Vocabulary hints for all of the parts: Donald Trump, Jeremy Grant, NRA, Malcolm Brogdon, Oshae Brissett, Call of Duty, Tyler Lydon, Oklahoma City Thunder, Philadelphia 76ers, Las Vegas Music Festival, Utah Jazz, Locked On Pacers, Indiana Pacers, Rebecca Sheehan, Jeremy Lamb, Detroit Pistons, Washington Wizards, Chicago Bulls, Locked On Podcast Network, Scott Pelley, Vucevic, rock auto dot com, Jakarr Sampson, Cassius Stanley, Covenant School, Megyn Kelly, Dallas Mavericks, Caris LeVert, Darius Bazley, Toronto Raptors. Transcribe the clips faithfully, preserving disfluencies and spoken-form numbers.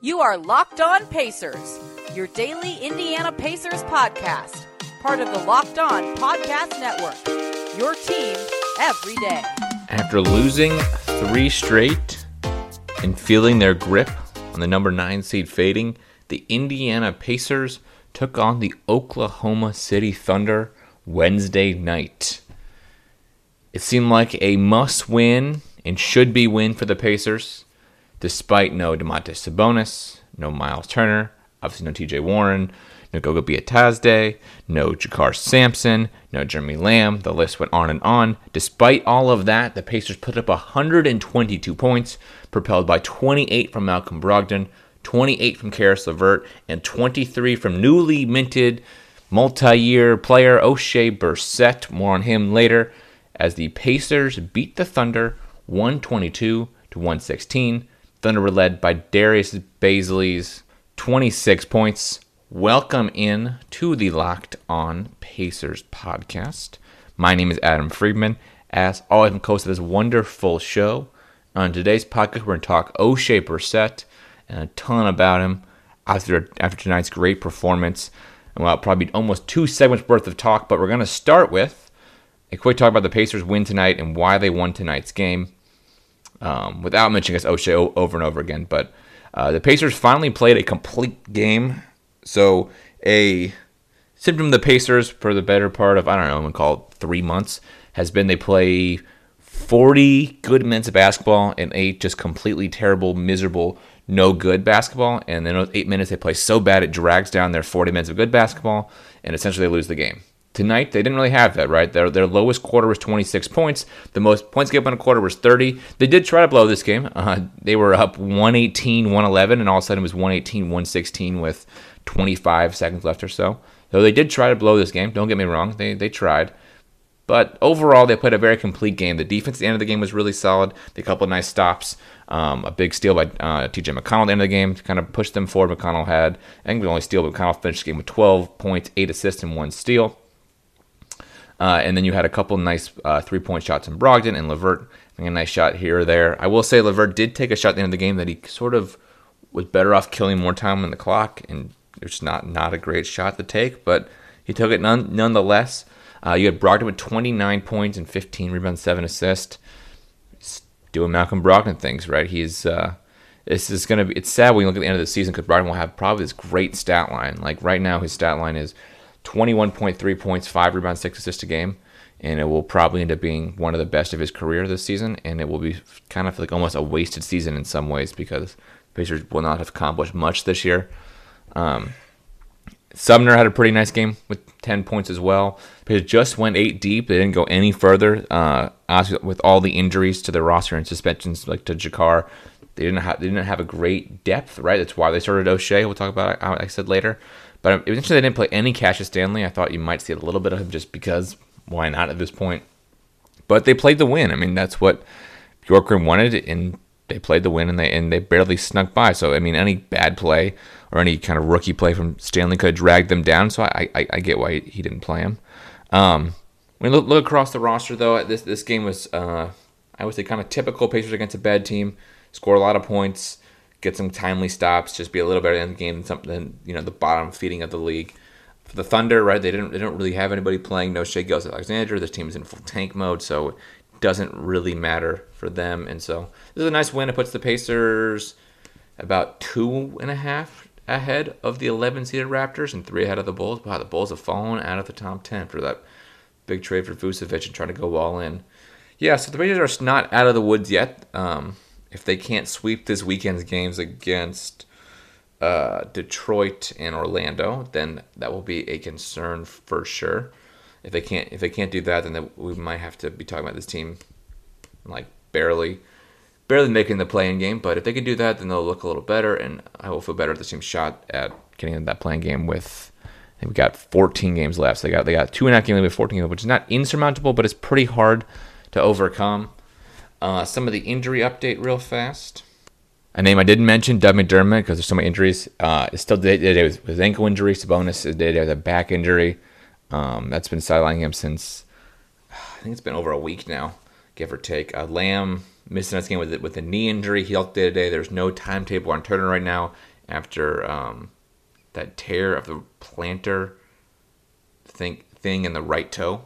You are Locked On Pacers, your daily Indiana Pacers podcast, part of the Locked On Podcast Network, your team every day. After losing three straight and feeling their grip on the number nine seed fading, the Indiana Pacers took on the Oklahoma City Thunder Wednesday night. It seemed like a must-win and should-be win for the Pacers, despite no Domantas Sabonis, no Miles Turner, obviously no T J Warren, no Goga Bitadze, no Jakarr Sampson, no Jeremy Lamb. The list went on and on. Despite all of that, the Pacers put up one hundred twenty-two points, propelled by twenty-eight from Malcolm Brogdon, twenty-eight from Caris LeVert, and twenty-three from newly minted multi-year player Oshae Brissett. More on him later, as the Pacers beat the Thunder one twenty-two to one sixteen. Thunder were led by Darius Bazley's twenty-six points. Welcome in to the Locked On Pacers podcast. My name is Adam Friedman. As always, I'm co-host of this wonderful show. On today's podcast, we're going to talk Oshae Brissett and a ton about him after, after tonight's great performance. And we'll probably almost two segments worth of talk, but we're going to start with a quick talk about the Pacers' win tonight and why they won tonight's game. Um, without mentioning Oshae over and over again, but uh, the Pacers finally played a complete game. So a symptom of the Pacers for the better part of, I don't know, I'm going to call it three months, has been they play forty good minutes of basketball and eight just completely terrible, miserable, no good basketball. And then those eight minutes they play so bad it drags down their forty minutes of good basketball, and essentially they lose the game. Tonight, they didn't really have that, right? Their their lowest quarter was twenty-six points. The most points given in a quarter was thirty. They did try to blow this game. Uh, they were up one eighteen one eleven, and all of a sudden it was one eighteen one sixteen with twenty-five seconds left or so. So they did try to blow this game. Don't get me wrong. They they tried. But overall, they played a very complete game. The defense at the end of the game was really solid. They had a couple of nice stops. Um, a big steal by uh, T J McConnell at the end of the game to kind of push them forward. McConnell had, I think, the only steal, but McConnell finished the game with twelve points, eight assists, and one steal. Uh, and then you had a couple nice uh, three-point shots from Brogdon and LeVert. I think a nice shot here or there. I will say LeVert did take a shot at the end of the game that he sort of was better off killing more time on the clock, and it's not not a great shot to take, but he took it none, nonetheless. Uh, you had Brogdon with twenty-nine points and fifteen rebounds, seven assists. He's doing Malcolm Brogdon things, right? He's uh, this is gonna be. It's sad when you look at the end of the season because Brogdon will have probably this great stat line. Like right now, his stat line is twenty-one point three points, five rebounds, six assists a game, and it will probably end up being one of the best of his career this season, and it will be kind of like almost a wasted season in some ways because the Pacers will not have accomplished much this year. Um, Sumner had a pretty nice game with ten points as well. They just went eight deep. They didn't go any further. Uh, with all the injuries to their roster and suspensions like to Jakarr, they didn't have, they didn't have a great depth, right? That's why they started Oshae. We'll talk about how I said later. But it was interesting they didn't play any Cassius Stanley. I thought you might see a little bit of him just because why not at this point? But they played the win. I mean, that's what Bjorkgren wanted, and they played the win, and they and they barely snuck by. So, I mean, any bad play or any kind of rookie play from Stanley could have dragged them down. So I I, I get why he didn't play him. Um, when you look, look across the roster, though, this, this game was, uh, I would say, kind of typical Pacers against a bad team. Score a lot of points. Get some timely stops, just be a little better in the game than, than you know the bottom feeding of the league. For the Thunder, right? They didn't they don't really have anybody playing. No Shai Gilgeous-Alexander. This team is in full tank mode, so it doesn't really matter for them. And so this is a nice win. It puts the Pacers about two and a half ahead of the eleven-seeded Raptors and three ahead of the Bulls. Wow, the Bulls have fallen out of the top ten for that big trade for Vucevic and trying to go all in. Yeah, so the Pacers are not out of the woods yet. Um, If they can't sweep this weekend's games against uh, Detroit and Orlando, then that will be a concern for sure. If they can't, if they can't do that, then they, we might have to be talking about this team like barely, barely making the play-in game. But if they can do that, then they'll look a little better, and I will feel better if this team shot at getting into that play-in game with. I think we got fourteen games left. So they got they got two and a half games with fourteen games, which is not insurmountable, but it's pretty hard to overcome. Uh, some of the injury update real fast. A name I didn't mention, Doug McDermott, because there's so many injuries. Uh, it's still day-to-day with his ankle injury. Sabonis is day-to-day with a back injury. Um, that's been sidelining him since, I think it's been over a week now, give or take. Uh, Lamb missed the next game with with a knee injury. He opted today. There's no timetable on Turner right now after um, that tear of the plantar thing thing in the right toe.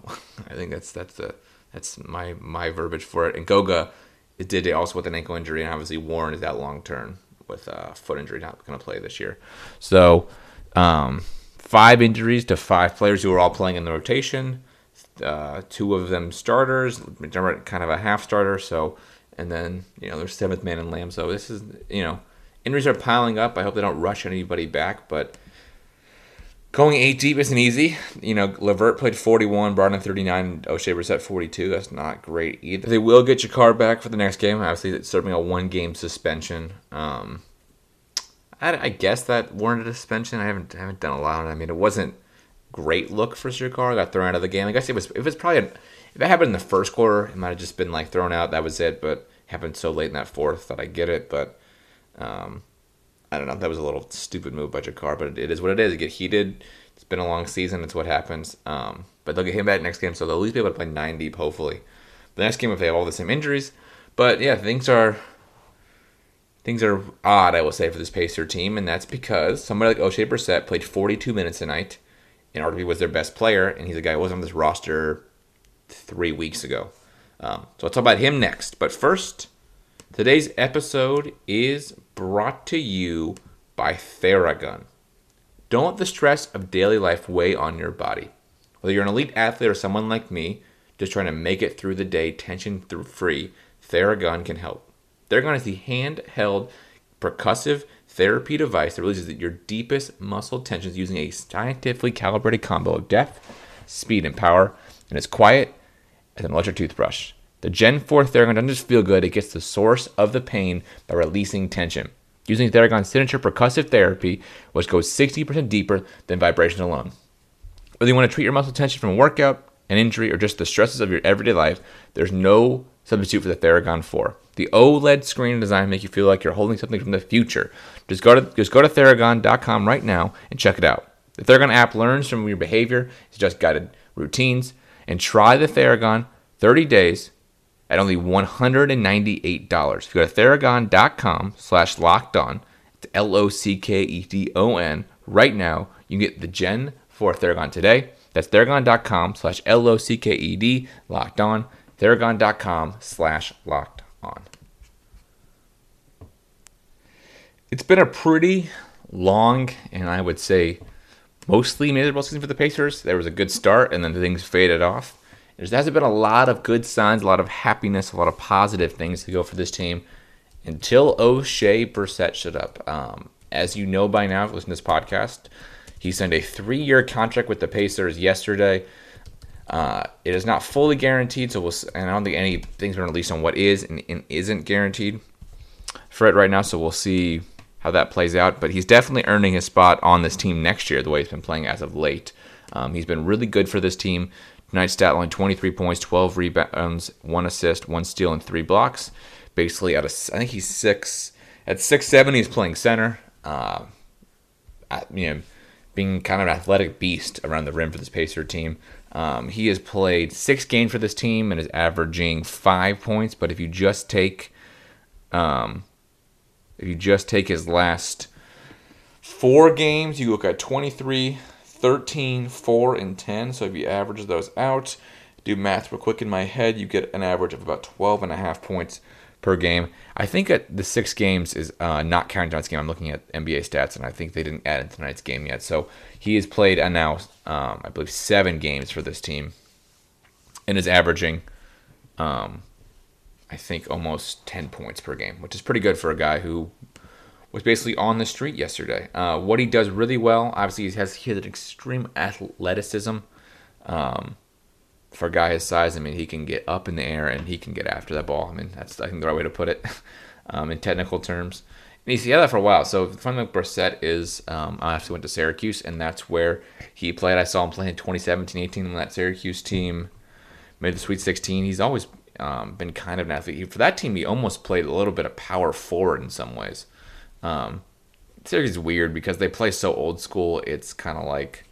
I think that's that's the that's my my verbiage for it. And Goga is did today also with an ankle injury, and obviously Warren is that long term with a foot injury, not going to play this year. So um, five injuries to five players who are all playing in the rotation. Uh, two of them starters, kind of a half starter. So, and then, you know, there's seventh man in Lamb. So this is, you know, injuries are piling up. I hope they don't rush anybody back, but going eight deep isn't easy. You know, LeVert played forty-one, Brogdon thirty-nine, Oshae Brissett forty-two. That's not great either. They will get Jakarr back for the next game. Obviously, it's serving a one-game suspension. Um, I, I guess that warranted a suspension. I haven't I haven't done a lot on it. I mean, it wasn't great look for Jakarr. Got thrown out of the game. I guess it was. If it's probably an, if it happened in the first quarter, it might have just been like thrown out. That was it. But it happened so late in that fourth that I get it. But um, I don't know. That was a little stupid move by Jakarr. But it, it is what it is. You get heated. It's been a long season. It's what happens. Um, but they'll get him back next game, so they'll at least be able to play nine deep. Hopefully, the next game if they have all the same injuries. But yeah, things are things are odd. I will say for this Pacer team, and that's because somebody like Oshae Brissett played forty-two minutes tonight. And R B was their best player, and he's a guy who was on this roster three weeks ago. Um, so I'll talk about him next. But first, today's episode is brought to you by Theragun. Don't let the stress of daily life weigh on your body. Whether you're an elite athlete or someone like me, just trying to make it through the day tension-free, Theragun can help. Theragun is the handheld percussive therapy device that releases your deepest muscle tensions using a scientifically calibrated combo of depth, speed, and power, and it's quiet as an electric toothbrush. The Gen four Theragun doesn't just feel good, it gets the source of the pain by releasing tension. Using Theragun's signature percussive therapy, which goes sixty percent deeper than vibration alone. Whether you want to treat your muscle tension from a workout, an injury, or just the stresses of your everyday life, there's no substitute for the Theragun four. The OLED screen design makes you feel like you're holding something from the future. Just go to just go to Theragun dot com right now and check it out. The Theragun app learns from your behavior, suggests guided routines, and try the Theragun thirty days at only one hundred ninety-eight dollars. If you go to Theragun dot com slash locked on, it's L O C K E D O N, right now, you can get the Gen four Theragun today. That's Theragun dot com slash L O C K E D, locked on. Theragun dot com slash locked on. It's been a pretty long and I would say mostly miserable season for the Pacers. There was a good start and then things faded off. There hasn't been a lot of good signs, a lot of happiness, a lot of positive things to go for this team until Oshae Brissett shut up. Um, as you know by now, if you listen to this podcast, he signed a three-year contract with the Pacers yesterday. Uh, it is not fully guaranteed, so we'll, and I don't think anything's been released on what is and, and isn't guaranteed for it right now, so we'll see how that plays out. But he's definitely earning his spot on this team next year, the way he's been playing as of late. Um, he's been really good for this team. Tonight's stat line, twenty-three points, twelve rebounds, one assist, one steal, and three blocks. Basically, out of, I think he's six. At six seven, he's playing center. Uh, I, you know, being kind of an athletic beast around the rim for this Pacer team. Um, he has played six games for this team and is averaging five points. But if you just take, um, if you just take his last four games, you look at twenty-three, thirteen, four, and ten. So if you average those out, do math real quick in my head, you get an average of about twelve and a half points per game. I think at the six games is uh, not counting tonight's game. I'm looking at N B A stats, and I think they didn't add in tonight's game yet. So he has played uh, now, um, I believe, seven games for this team and is averaging, um, I think, almost ten points per game, which is pretty good for a guy who was basically on the street yesterday. Uh, what he does really well, obviously, he has, he has an extreme athleticism. Um For a guy his size, I mean, he can get up in the air and he can get after that ball. I mean, that's, I think, the right way to put it um, in technical terms. And he's had that for a while. So, fundamentally, Brissett is, um, I actually went to Syracuse, and that's where he played. I saw him play in twenty seventeen, eighteen when that Syracuse team made the Sweet sixteen. He's always um, been kind of an athlete. He, for that team, he almost played a little bit of power forward in some ways. Um, Syracuse is weird because they play so old school, it's kind of like,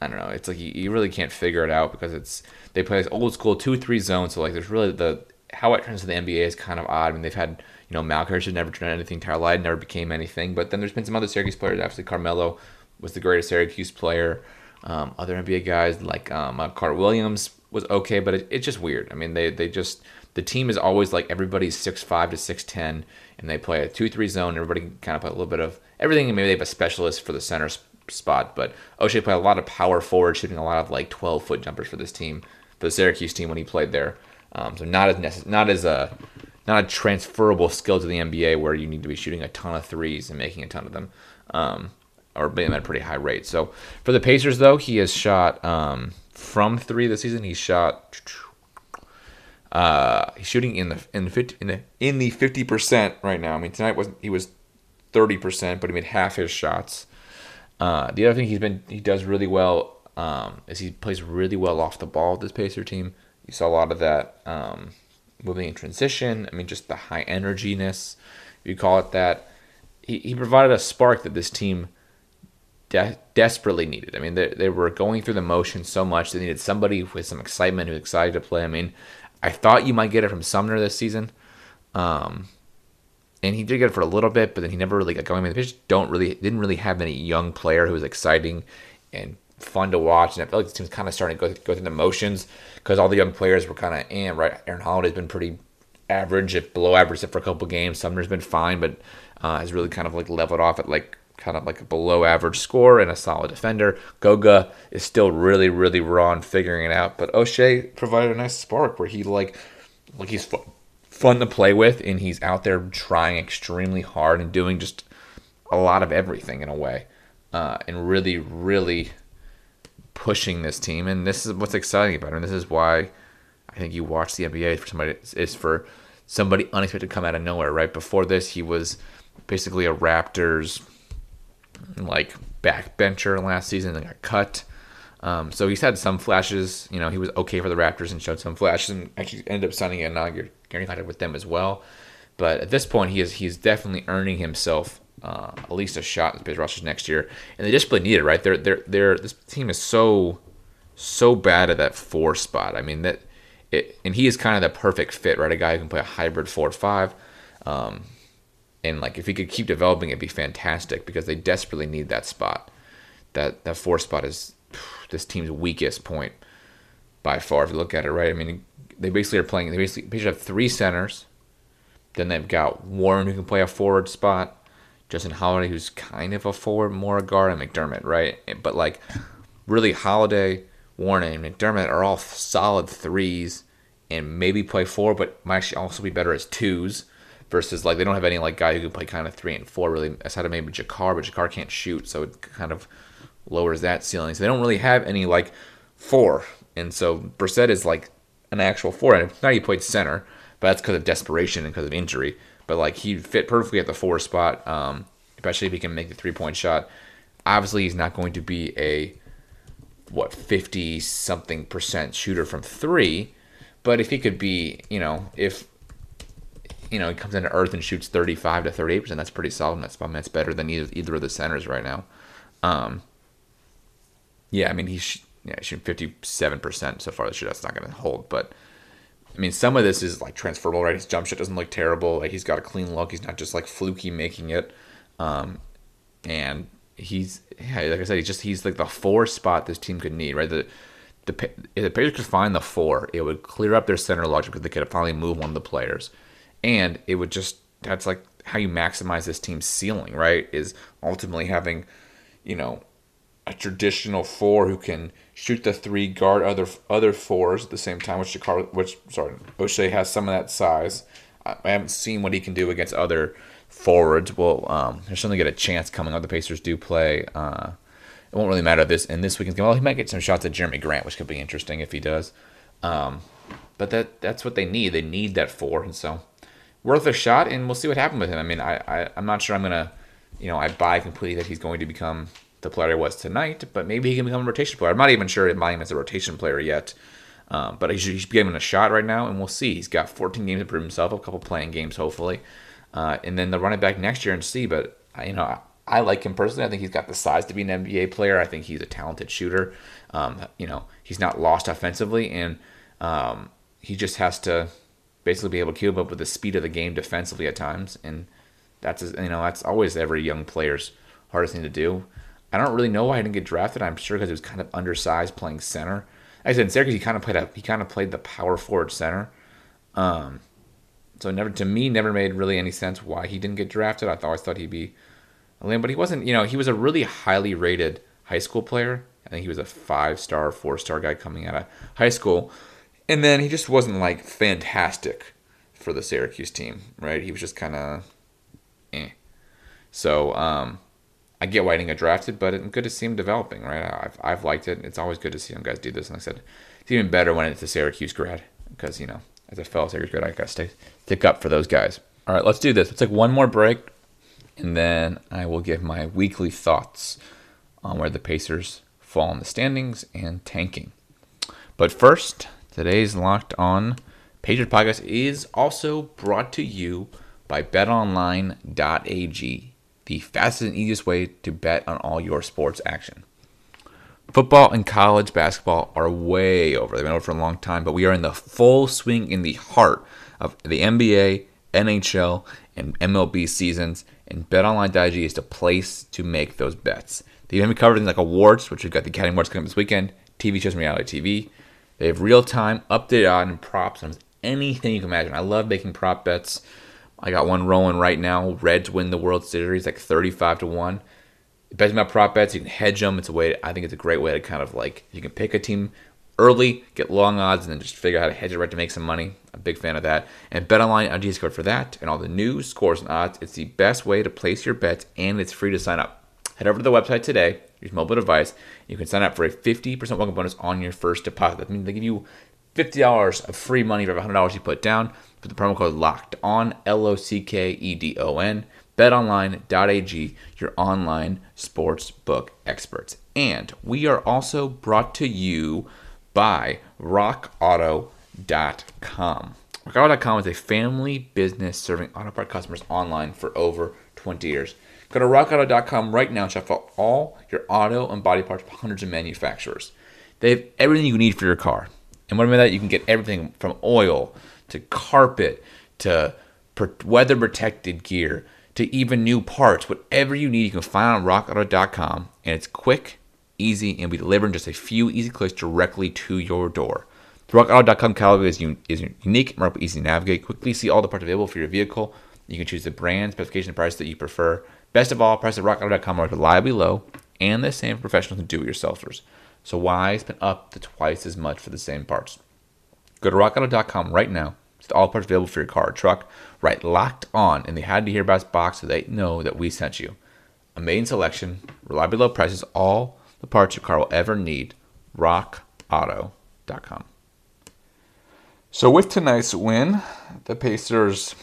I don't know. It's like you, you really can't figure it out because it's they play this old school two three zone. So like there's really the how it turns to the N B A is kind of odd. I mean, they've had, you know, Malcolm Brogdon never turned anything. Tyler Lydon never became anything. But then there's been some other Syracuse players. Obviously, Carmelo was the greatest Syracuse player. Um, other N B A guys like um, uh, Carter Williams was okay, but it, it's just weird. I mean, they they just the team is always like everybody's six five to six ten, and they play a two three zone. Everybody can kind of play a little bit of everything. Maybe they have a specialist for the center spot, but Oshae played a lot of power forward, shooting a lot of like twelve foot jumpers for this team, for the Syracuse team when he played there. Um, so not as necess- not as a not a transferable skill to the N B A where you need to be shooting a ton of threes and making a ton of them. Um, or being at a pretty high rate. So for the Pacers, though, he has shot um, from three this season. He shot uh, he's shooting in the in the, in the in the fifty percent right now. I mean, tonight wasn't he was thirty percent, but he made half his shots. Uh, the other thing he's been he does really well um, is he plays really well off the ball with this Pacer team. You saw a lot of that um, moving in transition. I mean, just the high energiness, if you call it that. He he provided a spark that this team De- desperately needed. I mean, they they were going through the motions so much. They needed somebody with some excitement who's excited to play. I mean, I thought you might get it from Sumner this season, um, and he did get it for a little bit, but then he never really got going. I mean, the Pacers don't really didn't really have any young player who was exciting and fun to watch. And I feel like this team's kind of starting to go go through the motions because all the young players were kind of eh, right. Aaron Holiday's been pretty average, if below average, except for a couple games. Sumner's been fine, but uh, has really kind of like leveled off at like. Kind of like a below-average scorer and a solid defender. Goga is still really, really raw and figuring it out. But Oshae provided a nice spark where he like, like he's fun, fun to play with, and he's out there trying extremely hard and doing just a lot of everything in a way, uh, and really, really pushing this team. And this is what's exciting about him. This is why I think you watch the N B A for somebody is for somebody unexpected to come out of nowhere. Right before this, he was basically a Raptors. Like backbencher last season and got cut. Um, so he's had some flashes. You know, he was okay for the Raptors and showed some flashes and actually ended up signing a non-guaranteed contract with them as well. But at this point, he is he's definitely earning himself uh, at least a shot in the Pacers rosters next year. And they just really need it, right? They're they're they're this team is so so bad at that four spot. I mean that it, and he is kind of the perfect fit, right? A guy who can play a hybrid four or five. Um, And like, if he could keep developing, it'd be fantastic because they desperately need that spot. That that four spot is phew, this team's weakest point by far. If you look at it, right? I mean, they basically are playing. They basically they have three centers. Then they've got Warren, who can play a forward spot. Justin Holiday, who's kind of a forward, more a guard, and McDermott, right? But like, really, Holiday, Warren, and McDermott are all solid threes, and maybe play four, but might actually also be better as twos. Versus, like, they don't have any, like, guy who can play kind of three and four, really, aside of maybe Jakarr, but Jakarr can't shoot, so it kind of lowers that ceiling. So they don't really have any, like, four. And so Brissett is, like, an actual four. And now he played center, but that's because of desperation and because of injury. But, like, he fit perfectly at the four spot, um, especially if he can make the three-point shot. Obviously, he's not going to be a, what, fifty-something percent shooter from three. But if he could be, you know, if... You know, he comes into earth and shoots thirty-five to thirty-eight percent. That's pretty solid in that spot. I mean, that's better than either, either of the centers right now. Um, yeah, I mean, he's sh- yeah, he's shooting fifty-seven percent so far this year. That's not going to hold. But, I mean, some of this is, like, transferable, right? His jump shot doesn't look terrible. Like, he's got a clean look. He's not just, like, fluky making it. Um, and he's, yeah, like I said, he's just, he's, like, the four spot this team could need, right? The the If the Pacers could find the four, it would clear up their center logic because they could finally move one of the players. And it would just, that's like how you maximize this team's ceiling, right? Is ultimately having, you know, a traditional four who can shoot the three, guard other other fours at the same time, which Jakarr, which, sorry, Oshae has some of that size. I haven't seen what he can do against other forwards. Well, um, he'll certainly get a chance coming up. The Pacers do play. Uh, it won't really matter this in this weekend's game. Well, he might get some shots at Jeremy Grant, which could be interesting if he does. Um, but that that's what they need. They need that four, and so... worth a shot, and we'll see what happens with him. I mean, I, I, I'm not sure I'm going to, you know, I buy completely that he's going to become the player he was tonight, but maybe he can become a rotation player. I'm not even sure about him as a rotation player yet, um, but he's, he's given a shot right now, and we'll see. He's got fourteen games to prove himself, a couple playing games, hopefully, uh, and then they'll run it back next year and see, but, you know, I, I like him personally. I think he's got the size to be an N B A player. I think he's a talented shooter. Um, you know, he's not lost offensively, and um, he just has to... basically be able to keep up with the speed of the game defensively at times, and that's, you know, that's always every young player's hardest thing to do. I don't really know why I didn't get drafted. I'm sure because he was kind of undersized playing center. Like I said, in Syracuse, he kind of played a, he kind of played the power forward center. Um, so never to me never made really any sense why he didn't get drafted. I always thought he'd be a limb, but he wasn't. You know, he was a really highly rated high school player. I think he was a five-star, four-star guy coming out of high school. And then he just wasn't, like, fantastic for the Syracuse team, right? He was just kind of eh. So um, I get why he didn't get drafted, but it's good to see him developing, right? I've, I've liked it. It's always good to see him guys do this. And like I said, it's even better when it's a Syracuse grad because, you know, as a fellow Syracuse grad, I got to stay stick up for those guys. All right, let's do this. Let's take one more break, and then I will give my weekly thoughts on where the Pacers fall in the standings and tanking. But first, today's Locked On Pacers podcast is also brought to you by bet online dot a g, the fastest and easiest way to bet on all your sports action. Football and college basketball are way over. They've been over for a long time, but we are in the full swing in the heart of the N B A, N H L, and M L B seasons, and bet online dot a g is the place to make those bets. They've even covered things like awards, which we've got the Academy Awards coming up this weekend, T V shows and reality T V. They have real-time, updated odds and props on anything you can imagine. I love making prop bets. I got one rolling right now. Reds win the World Series like thirty-five to one. Betting about prop bets, you can hedge them. It's a way. To, I think it's a great way to kind of like, you can pick a team early, get long odds, and then just figure out how to hedge it right to make some money. I'm a big fan of that. And bet online dot a g is good for that. And all the news, scores, and odds. It's the best way to place your bets, and it's free to sign up. Head over to the website today, your mobile device. You can sign up for a fifty percent welcome bonus on your first deposit. That means they give you fifty dollars of free money for every one hundred dollars you put down. Put the promo code LOCKEDON, L O C K E D O N, bet online dot a g, your online sports book experts. And we are also brought to you by rock auto dot com. rock auto dot com is a family business serving auto part customers online for over twenty years. Go to rock auto dot com right now and shop for all your auto and body parts from hundreds of manufacturers. They have everything you need for your car. And what I mean by that, you can get everything from oil to carpet to weather-protected gear to even new parts. Whatever you need, you can find on rock auto dot com. And it's quick, easy, and we deliver in just a few easy clicks directly to your door. The rock auto dot com catalog is unique and easy to navigate. Quickly see all the parts available for your vehicle. You can choose the brand, specification, and price that you prefer. Best of all, prices at rock auto dot com are reliably low and the same for professionals and do-it-yourselfers. So why spend up to twice as much for the same parts? Go to rock auto dot com right now. It's all parts available for your car or truck. Write Locked On in the How Did You Hear About Us box so they know that we sent you. Amazing selection, reliably low prices, all the parts your car will ever need. rock auto dot com. So with tonight's win, the Pacers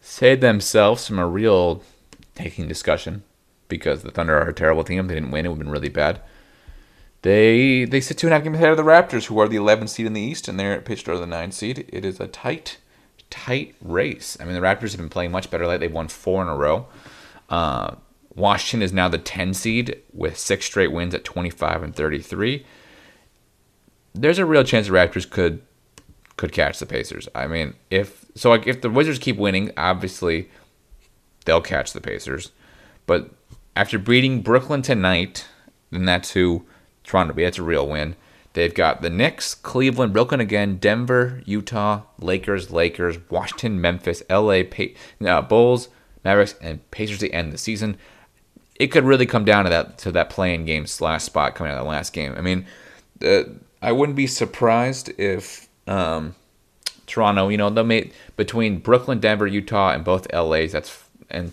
saved themselves from a real taking discussion because the Thunder are a terrible team. If they didn't win, it would have been really bad. They they sit two and a half games ahead of the Raptors, who are the eleventh seed in the East, and they're pitched over the ninth seed. It is a tight, tight race. I mean, the Raptors have been playing much better lately. They've won four in a row. Uh, Washington is now the ten seed with six straight wins at twenty-five and thirty-three. There's a real chance the Raptors could could catch the Pacers. I mean, if so, like if the Wizards keep winning, obviously they'll catch the Pacers. But after beating Brooklyn tonight, then that's who Toronto be. That's a real win. They've got the Knicks, Cleveland, Brooklyn again, Denver, Utah, Lakers, Lakers, Washington, Memphis, L A, P- uh, Bulls, Mavericks, and Pacers to end the season. It could really come down to that to that play-in game slash spot coming out of the last game. I mean, uh, I wouldn't be surprised if um, Toronto, you know, they'll make between Brooklyn, Denver, Utah, and both L A's, that's and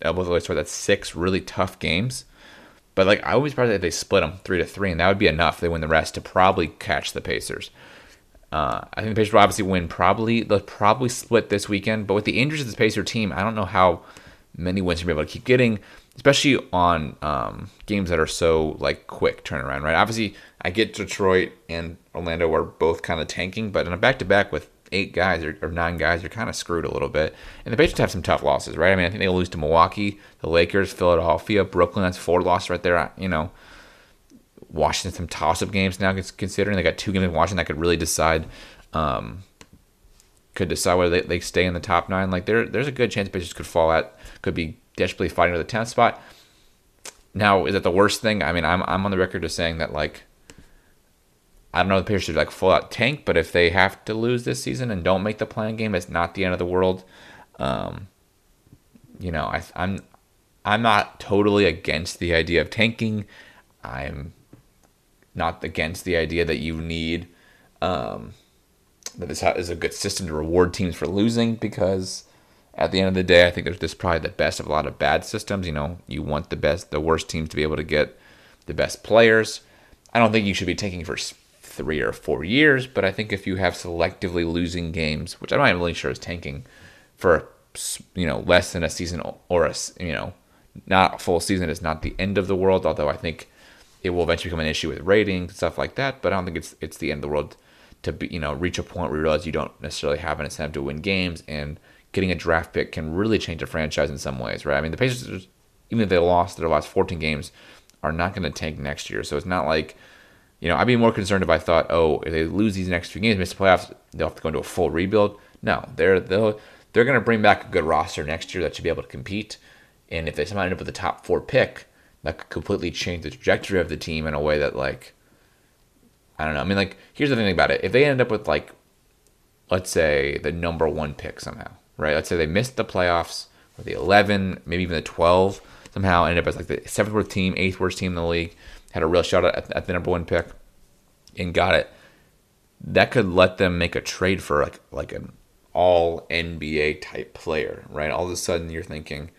both the way, so that's six really tough games. But like I always probably if they split them three to three, and that would be enough. They win the rest to probably catch the Pacers. Uh, I think the Pacers will obviously win. Probably they'll probably split this weekend. But with the injuries of this Pacer team, I don't know how many wins you'll be able to keep getting, especially on um, games that are so like quick turnaround. Right? Obviously, I get Detroit and Orlando are both kind of tanking, but in a back to back with eight guys or, or nine guys, you're kind of screwed a little bit. And the Pacers have some tough losses, right? I mean, I think they'll lose to Milwaukee, the Lakers, Philadelphia, Brooklyn. That's four losses right there. You know, Washington, some toss-up games now considering. They got two games in Washington that could really decide um, could decide whether they, they stay in the top nine. Like there, there's a good chance Pacers could fall out, could be desperately fighting for the tenth spot. Now, is it the worst thing? I mean, I'm I'm on the record as saying that, like, I don't know if the Pacers should like full out tank, but if they have to lose this season and don't make the play-in game, it's not the end of the world. Um, you know, I, I'm I'm not totally against the idea of tanking. I'm not against the idea that you need. Um, that this is a good system to reward teams for losing, because at the end of the day, I think there's this probably the best of a lot of bad systems. You know, you want the best, the worst teams to be able to get the best players. I don't think you should be tanking for three or four years, but I think if you have selectively losing games, which I'm not even really sure is tanking, for, you know, less than a season or a, you know, not a full season is not the end of the world. Although I think it will eventually become an issue with ratings and stuff like that, but I don't think it's it's the end of the world. To be, you know, reach a point where you realize you don't necessarily have an incentive to win games, and getting a draft pick can really change a franchise in some ways, right? I mean, the Pacers, even if they lost their last fourteen games, are not going to tank next year. So it's not like, you know, I'd be more concerned if I thought, oh, if they lose these next few games, miss the playoffs, they'll have to go into a full rebuild. No, they're they'll, they're going to bring back a good roster next year that should be able to compete. And if they somehow end up with a top four pick, that could completely change the trajectory of the team in a way that, like, I don't know. I mean, like, here's the thing about it. If they end up with, like, let's say the number one pick somehow, right? Let's say they missed the playoffs, or the eleven, maybe even the twelve somehow, ended up as, like, the seventh worst team, eighth worst team in the league, had a real shot at, at the number one pick, and got it. That could let them make a trade for, like, like an all-N B A-type player, right? All of a sudden, you're thinking,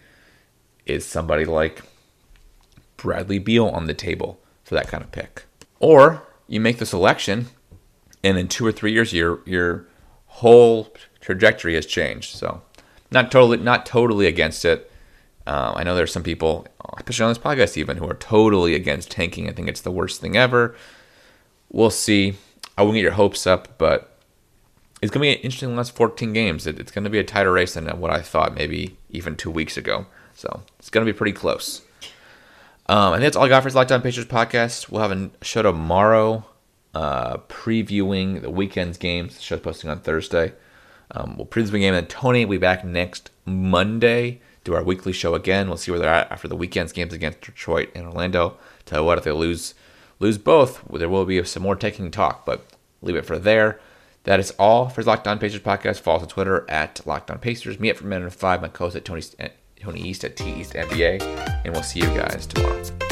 is somebody like Bradley Beal on the table for that kind of pick? Or you make the selection, and in two or three years, your your whole trajectory has changed. So, not totally not totally against it. Um, I know there's some people, especially on this podcast, even who are totally against tanking. I think it's the worst thing ever. We'll see. I wouldn't get your hopes up, but it's going to be an interesting last fourteen games. It, it's going to be a tighter race than what I thought maybe even two weeks ago. So, it's going to be pretty close. Um, and that's all I got for this Locked On Pacers podcast. We'll have a show tomorrow uh, previewing the weekend's games. The show's posting on Thursday. Um, we'll preview the game, and Tony will be back next Monday, do our weekly show again. We'll see where they're at after the weekend's games against Detroit and Orlando. Tell you what, if they lose lose both, there will be some more taking talk, but leave it for there. That is all for this Locked On Pacers podcast. Follow us on Twitter at Locked On Pacers. Me at From Minute five, my co-host at Tony St- Tony East at T East N B A, and we'll see you guys tomorrow.